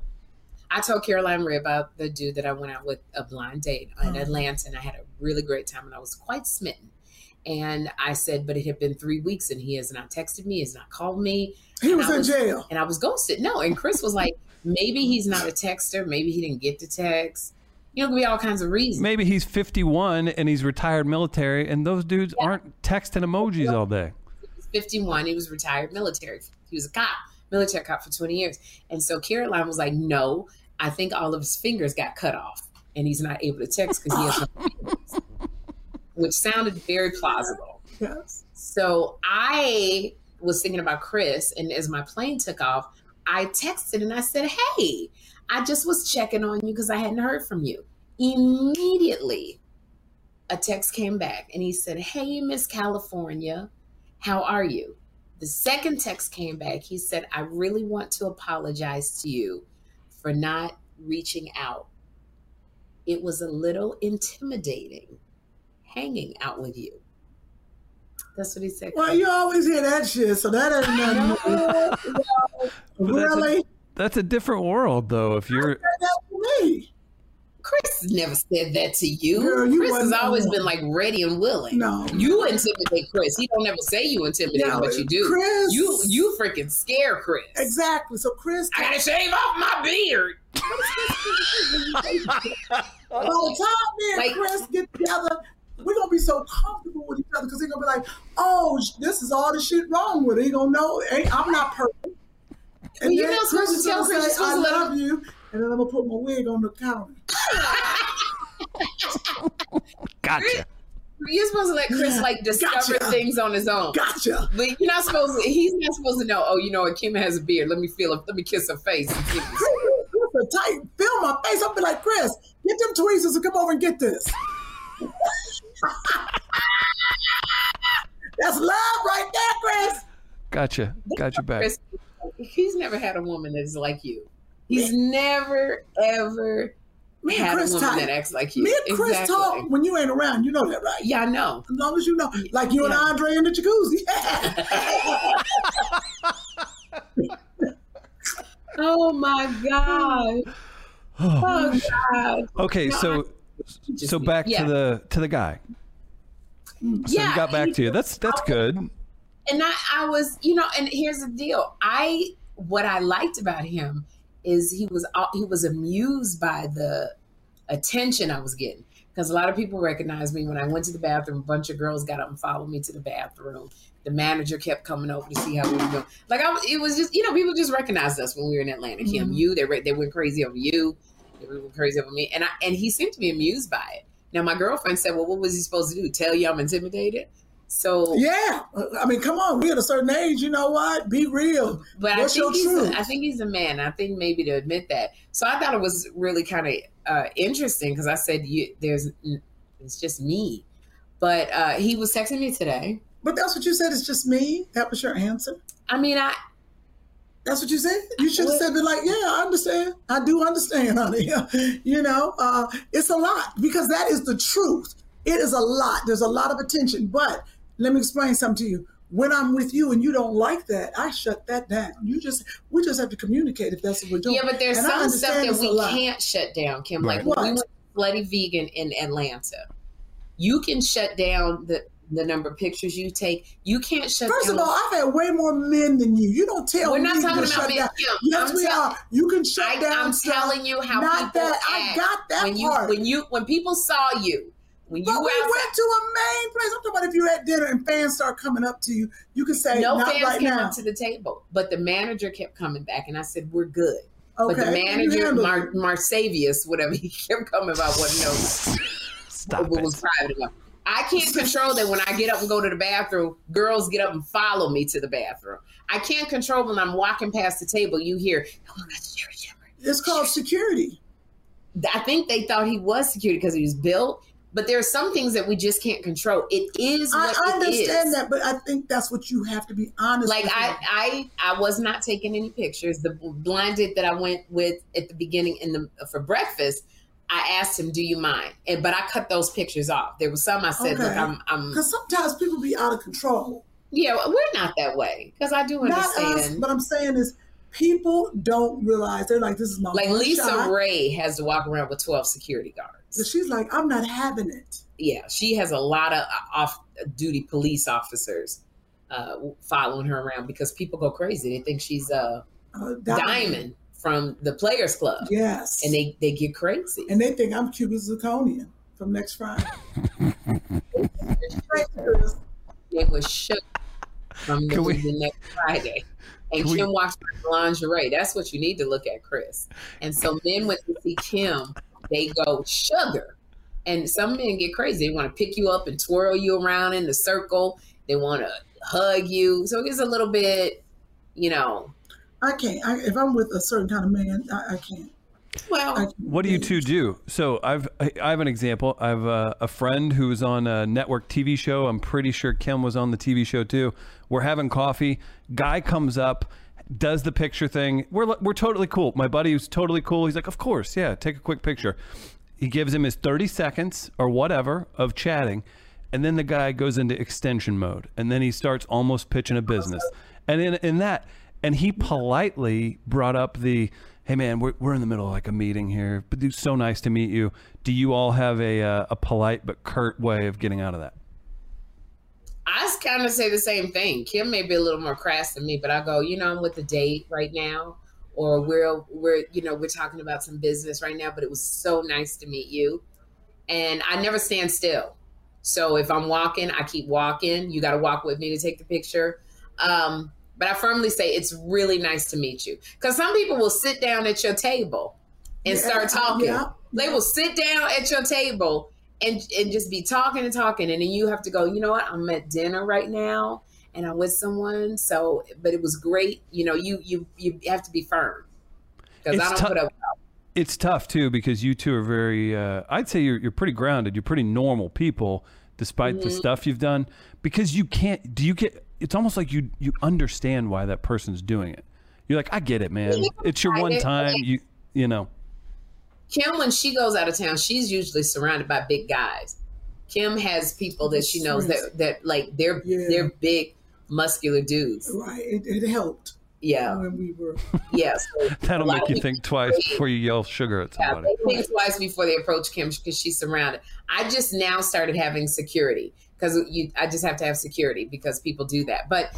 I told Caroline Rhea about the dude that I went out with a blind date in oh. Atlanta, and I had a really great time, and I was quite smitten. And I said, but it had been three weeks, and he has not texted me, has not called me. He was, was in jail. And I was ghosted. No, and Chris was like, maybe he's not a texter. Maybe he didn't get the text. You know, it could be all kinds of reasons. Maybe he's fifty-one and he's retired military, and those dudes yeah. aren't texting emojis all day. He was fifty-one. He was retired military. He was a cop, military cop for twenty years. And so Caroline was like, no, I think all of his fingers got cut off, and he's not able to text because he has no fingers, which sounded very plausible. Yes. So I was thinking about Chris, and as my plane took off, I texted and I said, hey, I just was checking on you because I hadn't heard from you. Immediately, a text came back and he said, hey, Miss California, how are you? The second text came back. He said, I really want to apologize to you for not reaching out. It was a little intimidating hanging out with you. That's what he said. Well, you always hear that shit, so that ain't nothing. Really? That's a, that's a different world, though. If you're, that to me. Chris never said that to you. Girl, you Chris has always been like ready and willing. No, you intimidate Chris. He don't ever say you intimidate, no, but you do. Chris, you you freaking scare Chris. Exactly. So Chris, I gotta shave off my beard. By the time me and like, Chris get together, we're gonna be so comfortable with each other because they're gonna be like, "Oh, this is all the shit wrong with it." He gonna know, hey, I'm not perfect. And well, you know, Chris is gonna say, "I love you," and then I'm gonna put my wig on the counter. Gotcha. You're supposed to let Chris like discover gotcha. things on his own. Gotcha. But you're not supposed to. He's not supposed to know. Oh, you know, Kym has a beard. Let me feel. Let me kiss her face. And kiss her. Chris, tight. Feel my face. I'll be like, Chris, get them tweezers and come over and get this. That's love right there, Chris. Gotcha. Got your back. Chris, he's never had a woman that's like you. He's Man. never ever Me had Chris a woman talk. that acts like you. Me and Chris exactly. talk when you ain't around. You know that, right? Yeah, I know. As long as you know, like you yeah. and Andre in the jacuzzi. Yeah. Oh my god. Oh, oh god. Okay, no, so. Just so back yeah. to the to the guy. So yeah, he got back he, to you. That's that's I, good. And I, I was, you know, and here's the deal. I what I liked about him is he was he was amused by the attention I was getting, because a lot of people recognized me when I went to the bathroom. A bunch of girls got up and followed me to the bathroom. The manager kept coming over to see how we were doing. Like I, it was just, you know, people just recognized us when we were in Atlanta. Mm-hmm. Kym, you, they they went crazy over you. We were crazy over me, and I and he seemed to be amused by it. Now my girlfriend said, "Well, what was he supposed to do? Tell you I'm intimidated?" So yeah, I mean, come on, we're at a certain age, you know what? Be real. But What's I think your he's, truth? I think he's a man. I think maybe to admit that. So I thought it was really kind of uh, interesting because I said, you, "There's, it's just me." But uh, he was texting me today. But that's what you said. It's just me. That was your answer. I mean, I. That's what you said? You should have said, be like, yeah, I understand. I do understand, honey. You know, uh, it's a lot because that is the truth. It is a lot. There's a lot of attention. But let me explain something to you. When I'm with you and you don't like that, I shut that down. You just, we just have to communicate if that's what we're doing. Yeah, but there's and some stuff that we can't shut down, Kym. Right. Like what? When we went Bloody Vegan in Atlanta, you can shut down the... the number of pictures you take. You can't shut First down. First of all, I've had way more men than you. You don't tell me We're not me talking about men. Yes, I'm we tell- are. You can shut I, down I'm stuff. telling you how not people that. I got that when you, part. When, you, when people saw you. When but you we outside. went to a main place. I'm talking about if you're at dinner and fans start coming up to you, you can say, no not fans right came now. up to the table. But the manager kept coming back, and I said, we're good. Okay. But the manager, Mar- Marsavius, whatever, he kept coming about what he knows. Stop what, it. was private enough. I can't control that when I get up and go to the bathroom, girls get up and follow me to the bathroom. I can't control when I'm walking past the table, you hear, oh my God, Sherri Shepherd. It's called security. I think they thought he was security because he was built, but there are some things that we just can't control. It is what it is. I understand that, but I think that's what you have to be honest with. Like I, I, I was not taking any pictures. The blind date that I went with at the beginning in the for breakfast, I asked him, "Do you mind?" And but I cut those pictures off. There was some I said, okay. "Look, I'm." Because sometimes people be out of control. Yeah, we're not that way. Because I do understand. Not us, but I'm saying is people don't realize they're like, "This is my like." Lisa shot. Ray has to walk around with twelve security guards. But she's like, "I'm not having it." Yeah, she has a lot of off-duty police officers uh, following her around because people go crazy. They think she's a uh, uh, diamond. diamond. from the Players Club. Yes. And they, they get crazy. And they think I'm Cuba Zirconia from Next Friday. It was shook from the, we, the Next Friday. And Kym walks in lingerie. That's what you need to look at, Chris. And so men, when they see Kym, they go, sugar. And some men get crazy. They want to pick you up and twirl you around in the circle. They want to hug you. So it gets a little bit, you know. I can't. I, if I'm with a certain kind of man, I, I can't. Well, I can't. What do you two do? So I've, I have an example. I have a, a friend who was on a network T V show. I'm pretty sure Kym was on the T V show too. We're having coffee. Guy comes up, does the picture thing. We're, we're totally cool. My buddy was totally cool. He's like, of course. Yeah. Take a quick picture. He gives him his thirty seconds or whatever of chatting. And then the guy goes into extension mode. And then he starts almost pitching a business. And in, in that, and he politely brought up the, hey man, we're, we're in the middle of like a meeting here, but it's so nice to meet you. Do you all have a, uh, a polite but curt way of getting out of that? I kind of say the same thing. Kym may be a little more crass than me, but I go, you know, I'm with a date right now, or we're, we're, you know, we're talking about some business right now, but it was so nice to meet you. And I never stand still. So if I'm walking, I keep walking. You got to walk with me to take the picture. Um, but I firmly say it's really nice to meet you. Because some people will sit down at your table and yeah, start talking. Yeah. They will sit down at your table and, and just be talking and talking. And then you have to go, you know what, I'm at dinner right now and I'm with someone. So, but it was great. You know, you you, you have to be firm. Because I don't t- put up. It's tough too, because you two are very, uh, I'd say you're, you're pretty grounded. You're pretty normal people, despite mm-hmm. the stuff you've done, because you can't, do you get, it's almost like you, you understand why that person's doing it. You're like, I get it, man. It's your one time. You, you know, Kym, when she goes out of town, she's usually surrounded by big guys. Kym has people that she knows that, that like they're, yeah. they're big muscular dudes. Right. It, it helped. Yeah. When we were. Yeah. So that'll make you think twice before you yell sugar at somebody. Yeah, think twice before they approach Kym because she's surrounded. I just now started having security because you. I just have to have security because people do that. But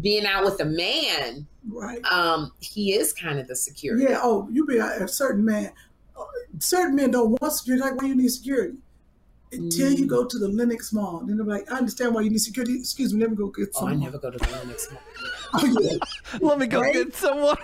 being out with a man, right? Um, he is kind of the security. Yeah. Oh, you be a certain man. Certain men don't want security. Like, why you need security? Until you go to the Lenox Mall, then they're like, I understand why you need security. Excuse me, let me go get someone. Oh, I never go to the Lenox Mall. Oh, yeah. Let me go right? get someone.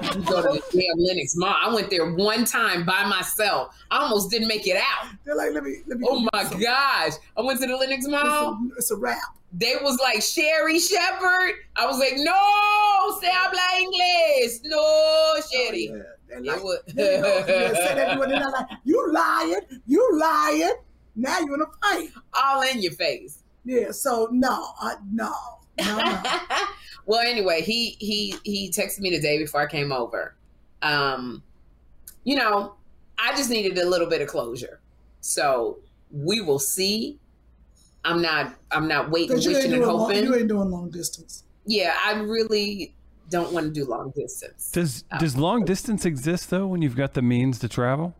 I go to the damn Lenox Mall. I went there one time by myself. I almost didn't make it out. They're like, let me, let me. Oh my gosh, I went to the Lenox Mall. It's a, it's a wrap. They was like, Sherri Shepherd. I was like, no, se habla inglés. No, Sherri. Oh, yeah. Like, you know, they're like, you lying, you lying. Now you're in a fight. All in your face. Yeah, so no, I, no, no, no. Well, anyway, he he he texted me the day before I came over. Um, you know, I just needed a little bit of closure. So we will see. I'm not I'm not waiting, wishing and hoping. Long, you ain't doing long distance. Yeah, I really don't want to do long distance. Does um, does long distance exist though when you've got the means to travel?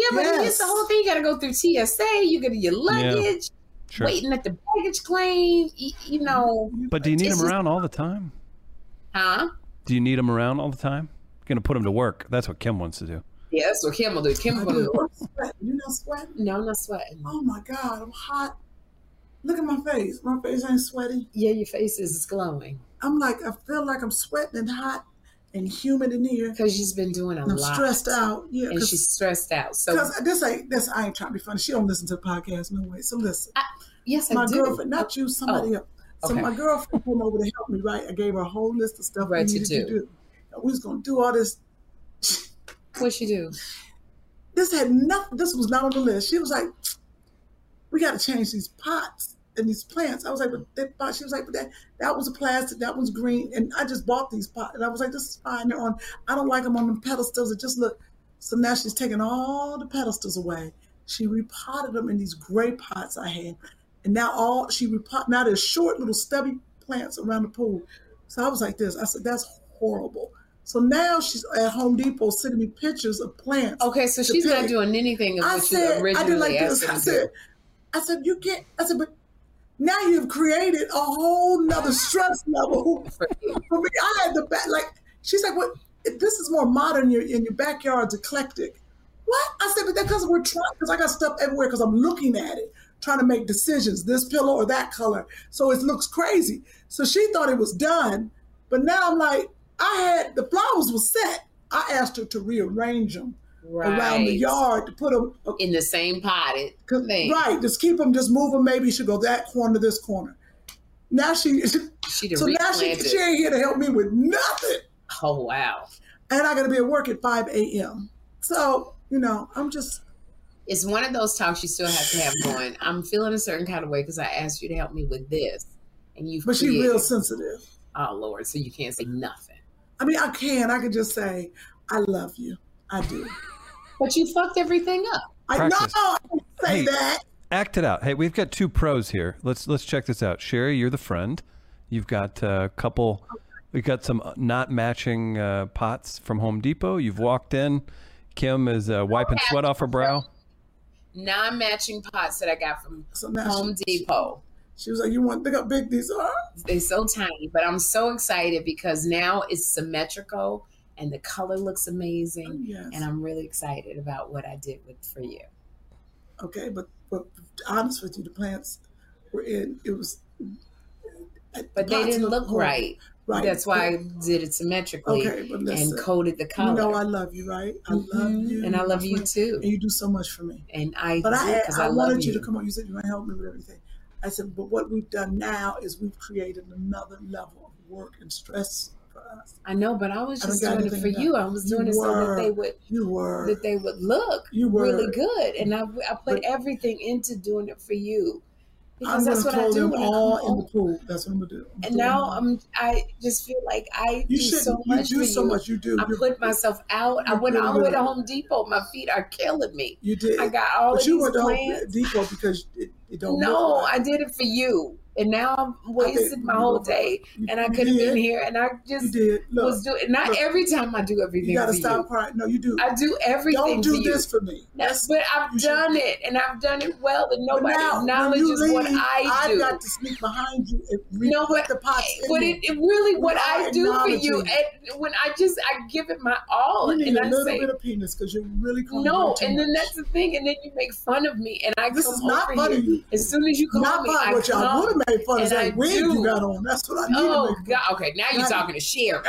Yeah, but yes. It's the whole thing. You got to go through T S A. You get your luggage, yeah, sure. Waiting at the baggage claim, you, you know. But do you need them around all the time? Huh? Do you need them around all the time? You're going to put them to work. That's what Kym wants to do. Yeah, that's what Kym will do. Kym will do to work. You're not sweating? No, I'm not sweating. Oh, my God. I'm hot. Look at my face. My face ain't sweaty. Yeah, your face is glowing. I'm like, I feel like I'm sweating and hot. And humid in here because she's been doing a I'm lot. Stressed out, yeah, and she's stressed out. So this ain't this. I ain't trying to be funny. She don't listen to the podcast no way. So listen, I, yes, my I do. girlfriend, not you, somebody oh, else. So okay. My girlfriend came over to help me. Right, I gave her a whole list of stuff right, we needed to do. to do. And we was gonna do all this. What'd she do? This had nothing. This was not on the list. She was like, "We got to change these pots." And these plants. I was like, but that pot, she was like, but that, that was a plastic, that was green. And I just bought these pots. And I was like, this is fine. They're on, I don't like them on the pedestals. It just look. So now she's taking all the pedestals away. She repotted them in these gray pots I had. And now all, she repotted, now there's short little stubby plants around the pool. So I was like this. I said, that's horrible. So now she's at Home Depot sending me pictures of plants. Okay, so she's pick. not doing anything of I what said, you originally I did like asked this. I said, I said, you can't, I said, but now you've created a whole nother stress level for me. I had the back, like, she's like, what? this is more modern, your, in your backyard's eclectic. What? I said, but that's because we're trying, because I got stuff everywhere because I'm looking at it, trying to make decisions, this pillow or that color. So it looks crazy. So she thought it was done. But now I'm like, I had, the flowers were set. I asked her to rearrange them right. around the yard to put them. In the same potted thing. Right, just keep them, just move them. Maybe you should go that corner, this corner. Now she, she so now she, she ain't here to help me with nothing. Oh, wow. And I got to be at work at five a.m. So, you know, I'm just. It's one of those talks you still have to have going. I'm feeling a certain kind of way because I asked you to help me with this. And you've But she's real sensitive. Oh, Lord. So you can't say nothing. I mean, I can. I could just say, I love you. I do. But you fucked everything up. Practice. I know. I say hey, that. Act it out. Hey, we've got two pros here. Let's let's check this out. Sherri, you're the friend. You've got a couple. We've got some not matching uh, pots from Home Depot. You've walked in. Kym is uh, wiping sweat off her brow. Non-matching pots that I got from so Home she, Depot. She was like, you want to think how big these are? They're so tiny, but I'm so excited because now it's symmetrical and the color looks amazing. Oh, yes. And I'm really excited about what I did with for you. Okay, but, but to be honest with you, the plants were in, it was. But they didn't look right. Right. That's why I did it symmetrically okay, but listen, and coded the color. You know I love you, right? I mm-hmm. love you. And I love you too. And you do so much for me. And I But I, I, I wanted you. you to come on. You said you were going to help me with everything. I said, but what we've done now is we've created another level of work and stress for us. I know, but I was just I doing it for you. I was doing it so that they would you were, that they would look you were, really good. And I, I put but, everything into doing it for you. Because I'm that's what I do. All in the pool. That's what I'm gonna do. I'm and now I'm. I just feel like I you do so much. You do so you. much. You do. I You're, put myself out. I went all the way to Home Depot. My feet are killing me. You did. I got all but of you these went to Home Depot because it, it don't. No, work. I did it for you, and now I'm wasting my whole day, you, and I could have been here, and I just look, was doing. Not look, every time I do everything. You gotta for stop you. crying. No, you do. I do everything. Don't do for this you. for me. That's, but I've done should. it, and I've done it well, and nobody now, acknowledges leave, what I do. I've got to sneak behind you and read no, but, the pots. But it, it really, what I, I do for you, and when I just I give it my all, you need and a I little say, bit of penis because you're really no, and much. then that's the thing, and then you make fun of me, and I this come is not funny. As soon as you call me, I come. Made fun of that wig you got on. That's what I need. Oh God! Okay, now you're talking to Sherri.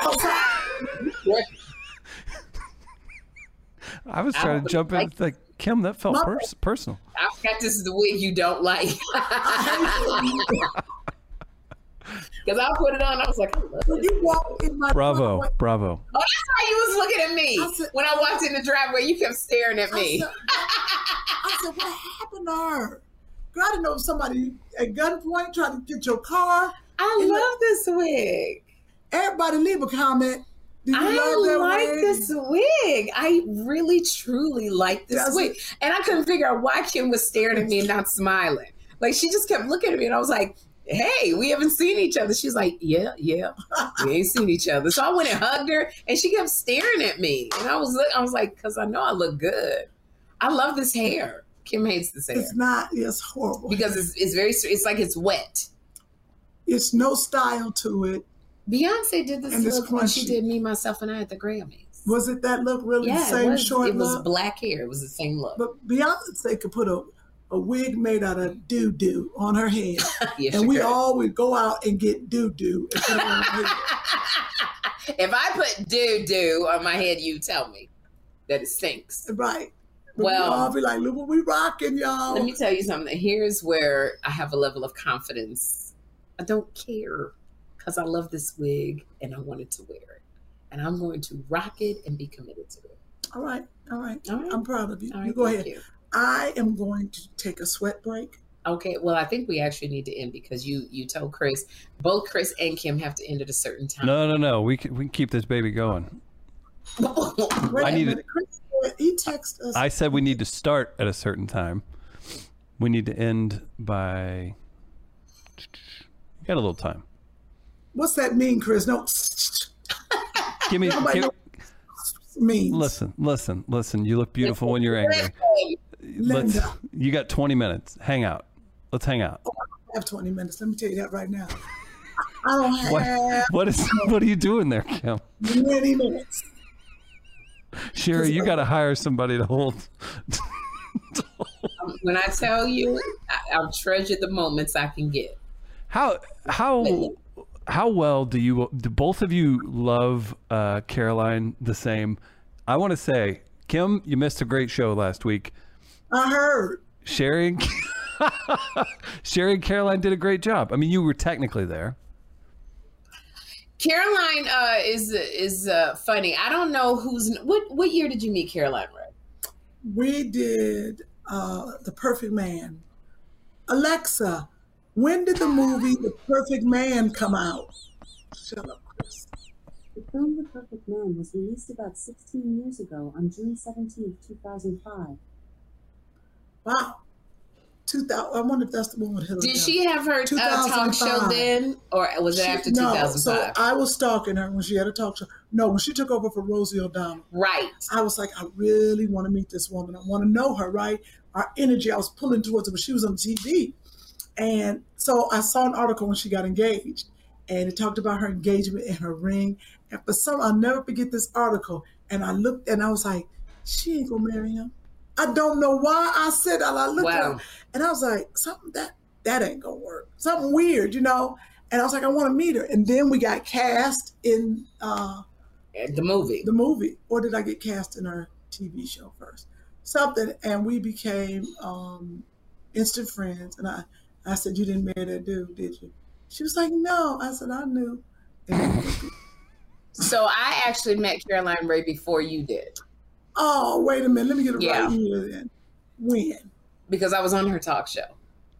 I was trying I to jump like in. Like Kym, that felt pers personal. I forgot this is the wig you don't like. Because I put it on, I was like, I love when you walked in my bravo, driveway. bravo. Oh, that's why you was looking at me I said, when I walked in the driveway. You kept staring at me. I said, I said what happened to her? Girl, I didn't know if somebody at gunpoint tried to get your car. I love like, this wig. Everybody leave a comment. Did you I love like wig? this wig. I really, truly like this Does wig. It? And I couldn't figure out why Kym was staring at me and not smiling. Like, she just kept looking at me, and I was like, hey, we haven't seen each other. She's like, yeah, yeah, we ain't seen each other. So I went and hugged her, and she kept staring at me. And I was, I was like, because I know I look good. I love this hair. Kym hates this hair. It's not. It's horrible because it's it's very. It's like it's wet. It's no style to it. Beyonce did this and look when she did Me, Myself, and I at the Grammys. Was it that look really yeah, the same it was, short? It was look? black hair. It was the same look. But Beyonce could put a a wig made out of doo doo on her head, yes, and we could. all would go out and get doo doo. And put it on her head. If I put doo doo on my head, you tell me that it stinks, right? But well, I'll be like, look what we rocking, y'all. Let me tell you something. Here's where I have a level of confidence. I don't care because I love this wig and I wanted to wear it. And I'm going to rock it and be committed to it. All right. All right. All right. I'm proud of you. All right, you go ahead. You. I am going to take a sweat break. Okay. Well, I think we actually need to end because you you told Chris, both Chris and Kym have to end at a certain time. No, no, no. We can, we can keep this baby going. Wait, I need it. He texted us. I said we need to start at a certain time. We need to end by. You got a little time. What's that mean, Chris? No. Give me. Give... Means. Listen, listen, listen. You look beautiful when you're angry. Let's. You got twenty minutes. Hang out. Let's hang out. Oh, I have twenty minutes. Let me tell you that right now. I don't have. What, what is? What are you doing there, Kym? Twenty minutes. Sherri, you got to hire somebody to hold. to hold. When I tell you, I, I'll treasure the moments I can get. How how yeah. how well do you do? Both of you love uh, Caroline the same. I want to say, Kym, you missed a great show last week. I heard. Sherri, Sherri and Caroline did a great job. I mean, you were technically there. Caroline uh, is is uh, funny. I don't know who's what. What year did you meet Caroline? Right? We did uh, The Perfect Man. Alexa, when did the movie The Perfect Man come out? Shut up, Chris. The film The Perfect Man was released about sixteen years ago on June seventeenth, two thousand five. Wow. two thousand, I wonder if that's the one with Hillary. Did she have her uh, talk show then, or was it she, after two thousand five? No, so I was stalking her when she had a talk show. No, when she took over for Rosie O'Donnell. Right. I was like, I really want to meet this woman. I want to know her, right? Our energy, I was pulling towards her, but she was on T V. And so I saw an article when she got engaged, and it talked about her engagement and her ring. And for some, I'll never forget this article. And I looked, and I was like, she ain't going to marry him. I don't know why I said that. I looked wow. at him and I was like, something that, that ain't gonna work. Something weird, you know? And I was like, I wanna meet her. And then we got cast in uh, the movie. The movie. Or did I get cast in her T V show first? Something. And we became um, instant friends. And I, I said, you didn't marry that dude, did you? She was like, no. I said, I knew. And so I actually met Caroline Rhea before you did. Oh, wait a minute. Let me get it yeah. right here then. When? Because I was on her talk show.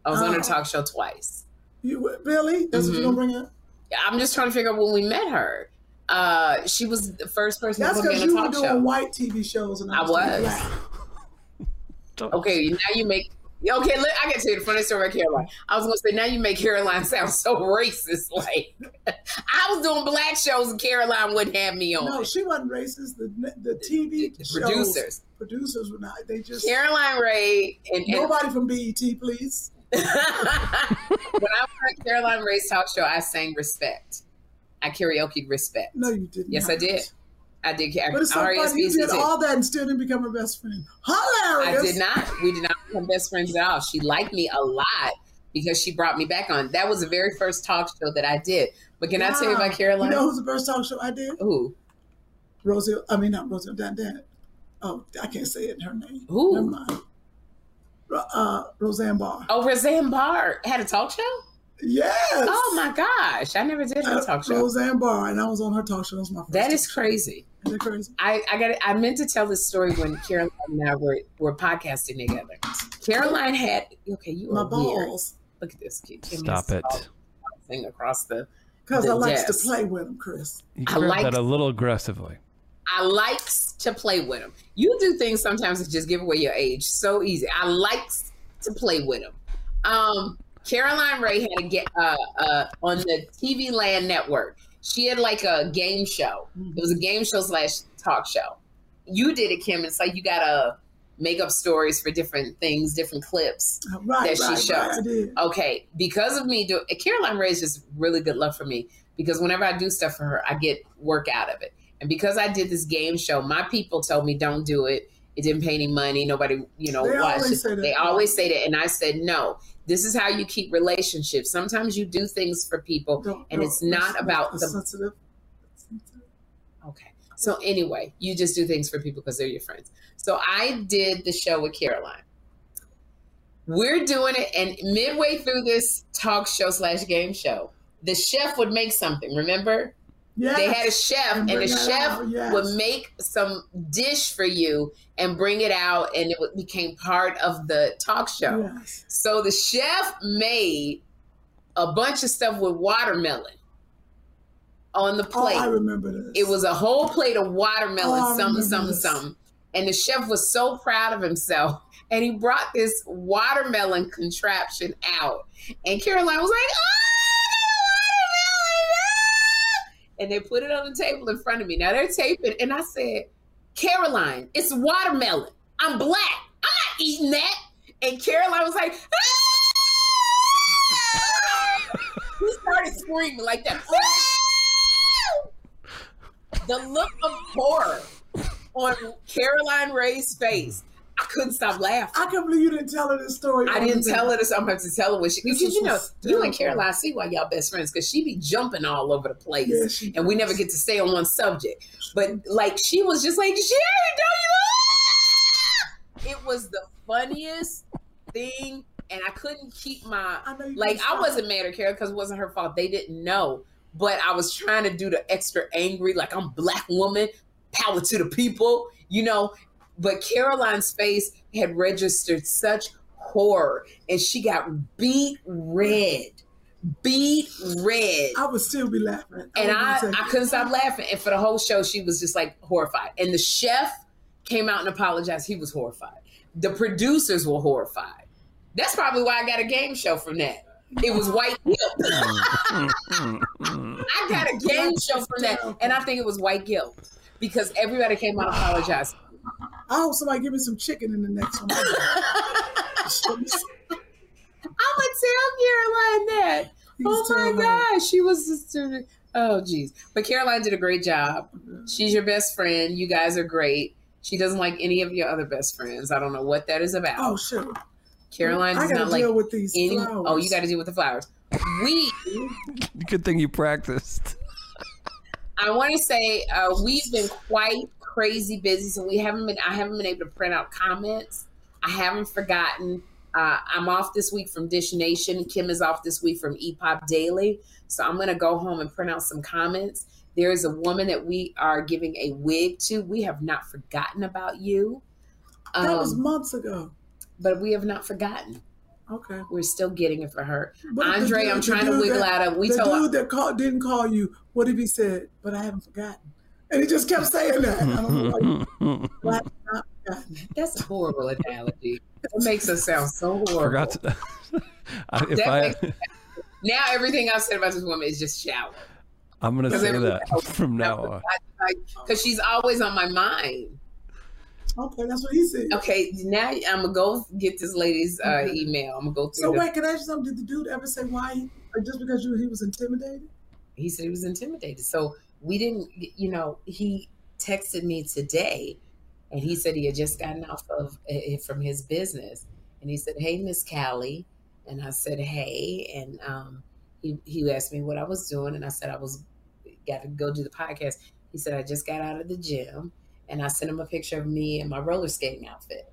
I was oh. on her talk show twice. You, really? That's mm-hmm. what you're going to bring up? I'm just trying to figure out when we met her. Uh, she was the first person That's to book in a talk show. That's because you were doing white T V shows. And I, I was. was. Okay, now you make... Okay, let, I can tell you the funny story about Caroline. I was going to say, now you make Caroline sound so racist. Like, I was doing black shows and Caroline wouldn't have me on. No, she wasn't racist. The the T V the, the shows, producers. Producers were not. They just... Caroline Rhea... And, nobody and, from B E T, please. When I was on Caroline Rhea's talk show, I sang Respect. I karaoke Respect. No, you didn't. Yes, not. I did. I did. But it's so funny, you did all that and still didn't become her best friend. Hilarious. I did not. We did not become best friends at all. She liked me a lot because she brought me back on. That was the very first talk show that I did. But can wow. I tell you about Caroline? You know who's the first talk show I did? Who? Rosie. I mean, not Rosie. That, that. Oh, I can't say it in her name. Who? Never mind. Uh, Roseanne Barr. Oh, Roseanne Barr had a talk show? Yes. Oh my gosh. I never did her uh, talk show. Roseanne Barr, and I was on her talk show. That was my first That is crazy. Is it crazy? I, I got. I meant to tell this story when Caroline and I were, were podcasting together. Caroline had okay. You my are balls. Weird. Look at this kid. Stop it. Thing across the because I likes desk. To play with him, Chris. You I like that a little aggressively. I likes to play with him. You do things sometimes that just give away your age so easy. I likes to play with him. Um, Caroline Rhea had a get uh, uh, on the T V Land network. She had like a game show. It was a game show slash talk show. You did it, Kym. It's like you got to make up stories for different things, different clips right, that right, she shows. Right, okay. Because of me, do, Caroline Rhea is just really good luck for me because whenever I do stuff for her, I get work out of it. And because I did this game show, my people told me don't do it. It didn't pay any money. Nobody, you know, they watched always it. They always say that. And I said, no. This is how you keep relationships. Sometimes you do things for people don't, and don't, it's not it's about the sensitive. sensitive. Okay. So anyway, you just do things for people because they're your friends. So I did the show with Caroline. We're doing it. And midway through this talk show slash game show, the chef would make something. Remember? Yes. They had a chef and, and the chef yes. would make some dish for you and bring it out and it became part of the talk show. Yes. So the chef made a bunch of stuff with watermelon on the plate. Oh, I remember this. It was a whole plate of watermelon, oh, something, something, this. something. And the chef was so proud of himself. And he brought this watermelon contraption out. And Caroline was like, oh! And they put it on the table in front of me. Now they're taping. And I said, Caroline, it's watermelon. I'm black. I'm not eating that. And Caroline was like, ah! He started screaming like that. Ah! The look of horror on Caroline Rhea's face. I couldn't stop laughing. I can't believe you didn't tell her this story. I didn't tell her this. I'm going to tell her what she. Because you know, you and Caroline, see why y'all best friends, because she be jumping all over the place, yeah, she, and we never get to stay on one subject. But like, she was just like, she don't you? It was the funniest thing, and I couldn't keep my I like. I wasn't mad at Caroline because it wasn't her fault. They didn't know, but I was trying to do the extra angry, like I'm Black woman, power to the people, you know. But Caroline's face had registered such horror, and she got beat red, beat red. I would still be laughing. And I, I, I couldn't stop laughing. And for the whole show, she was just like horrified. And the chef came out and apologized. He was horrified. The producers were horrified. That's probably why I got a game show from that. It was white guilt. I got a game show from that. And I think it was white guilt because everybody came out and apologized. I hope somebody give me some chicken in the next one. I'm gonna tell Caroline that. He's oh my gosh, she was just doing, oh geez. But Caroline did a great job. She's your best friend. You guys are great. She doesn't like any of your other best friends. I don't know what that is about. Oh sure. Caroline does not like with these any. Flowers. Oh, you got to deal with the flowers. We. Good thing you practiced. I want to say uh, we've been quite crazy busy, so we haven't been. I haven't been able to print out comments. I haven't forgotten. Uh, I'm off this week from Dish Nation. Kym is off this week from E Pop Daily. So I'm gonna go home and print out some comments. There is a woman that we are giving a wig to. We have not forgotten about you. Um, that was months ago, but we have not forgotten. Okay, we're still getting it for her. But Andre, dude, I'm trying to wiggle that, out of. We the told dude that call, didn't call you. What did he say? But I haven't forgotten. And he just kept saying that. I don't know why. That's a horrible analogy. It makes us sound so horrible. Forgot to, I, if I, makes, now everything I've said about this woman is just shallow. I'm gonna say that from now on because she's always on my mind. Okay, that's what he said. Okay, now I'm gonna go get this lady's uh, email. I'm gonna go through. So the, wait, can I ask you something? Did the dude ever say why? He, or just because you, he was intimidated? He said he was intimidated. So. We didn't, you know, he texted me today and he said he had just gotten off of it from his business. And he said, hey, Miss Callie. And I said, hey. And um, he, he asked me what I was doing. And I said, I was got to go do the podcast. He said, I just got out of the gym. And I sent him a picture of me in my roller skating outfit.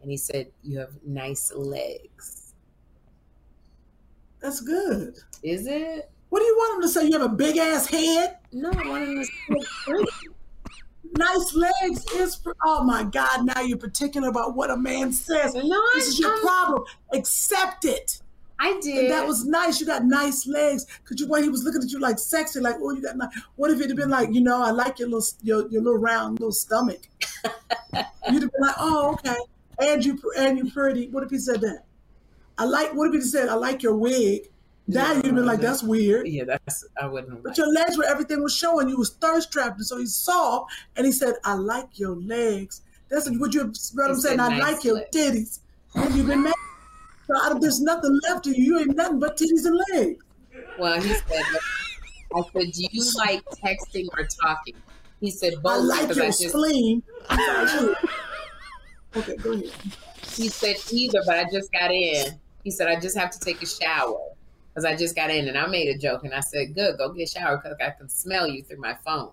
And he said, you have nice legs. That's good. Is it? What do you want him to say? You have a big ass head? No, I want him to say nice legs is for, oh my God, now you're particular about what a man says. No, this is your I'm, problem. Accept it. I did. And that was nice. You got nice legs. Because you, boy, he was looking at you like sexy, like, oh, you got nice. What if it had been like, you know, I like your little, your, your little round little stomach. You'd have been like, oh, okay. And you, and you pretty. What if he said that? I like, what if he said, I like your wig? That no, you'd have been like, that's weird. Yeah, that's, I wouldn't have. But liked your legs were, everything was showing. You was thirst trapped. And so he saw, and he said, I like your legs. That's what you have, what I'm saying, I nice like legs. Your titties. And you've been mad. So out of, there's nothing left of you. You ain't nothing but titties and legs. Well, he said, I said, do you like texting or talking? He said, both. I like your I just... spleen. Okay, go ahead. He said, either, but I just got in. He said, I just have to take a shower. Because I just got in and I made a joke and I said, good, go get a shower because I can smell you through my phone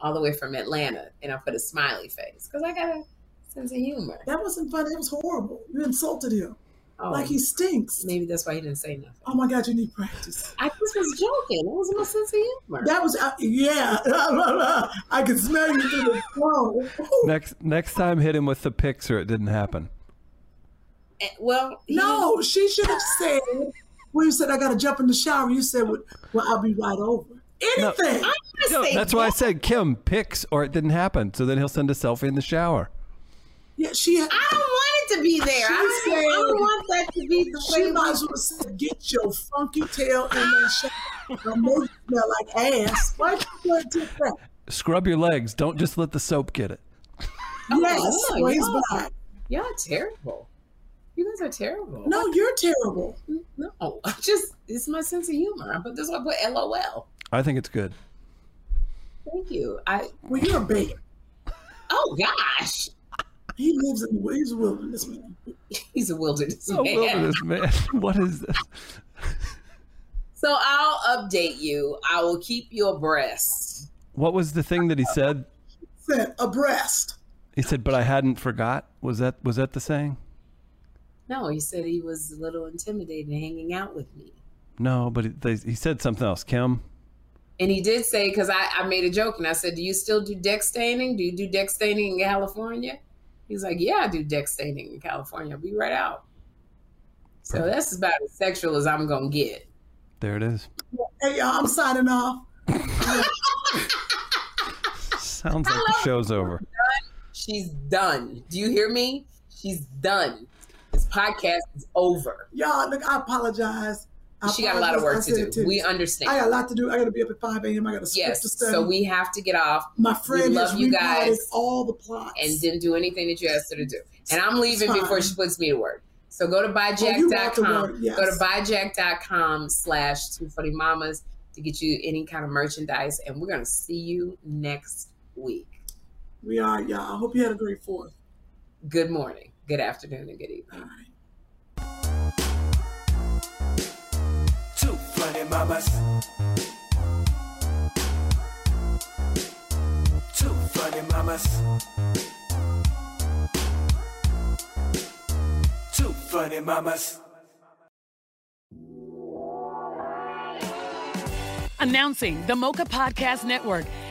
all the way from Atlanta. And I put a smiley face because I got a sense of humor. That wasn't funny. It was horrible. You insulted him. Oh, like he stinks. Maybe that's why he didn't say nothing. Oh my God, you need practice. I just was joking. It wasn't my sense of humor. That was, uh, yeah. I can smell you through the phone. Next, next time hit him with the pics or it didn't happen. And, well, no, was, she should have said... When you said I gotta jump in the shower, you said, "Well, well I'll be right over." Anything. No, I'm no, that's why I said Kym pics, or it didn't happen. So then he'll send a selfie in the shower. Yeah, she. I don't want it to be there. I don't, said, I don't want that to be the way. She might as well say, "Get your funky tail in the shower." Don't make it smell like ass. Why you want to do that? Scrub your legs. Don't just let the soap get it. Oh, yes, no, y'all, black. Y'all terrible. You guys are terrible. No, you're terrible. No, I just, it's my sense of humor. But that's why I put L O L. I think it's good. Thank you. I Well, you're a babe. Oh gosh. He lives in the he's a wilderness man. He's a wilderness man. A wilderness man. What is this? So I'll update you. I will keep you abreast. What was the thing that he said? He said abreast. He said, but I hadn't forgot. Was that was that the saying? No, he said he was a little intimidated hanging out with me. No, but it, they, he said something else, Kym. And he did say, because I, I made a joke and I said, do you still do deck staining? Do you do deck staining in California? He's like, yeah, I do deck staining in California. I'll be right out. Perfect. So that's about as sexual as I'm going to get. There it is. Hey, y'all, I'm signing off. Sounds like the show's over. She's done. Do you hear me? She's done. This podcast is over. Y'all, look, I apologize. I she apologize. got a lot of work to do. We understand. I got a lot to do. I got to be up at five a.m. I got to script yes, to study. So we have to get off. My friend we love you guys. All the plots. And didn't do anything that you asked her to do. And I'm leaving before she puts me to work. So go to buy jack dot com. Oh, yes. Go to buy jack dot com slash Two Funny Mamas to get you any kind of merchandise. And we're going to see you next week. We are, y'all. I hope you had a great fourth. Good morning, good afternoon, and good evening. All right. Two Funny Mamas. Two Funny Mamas. Two Funny Mamas. Announcing the Mocha Podcast Network,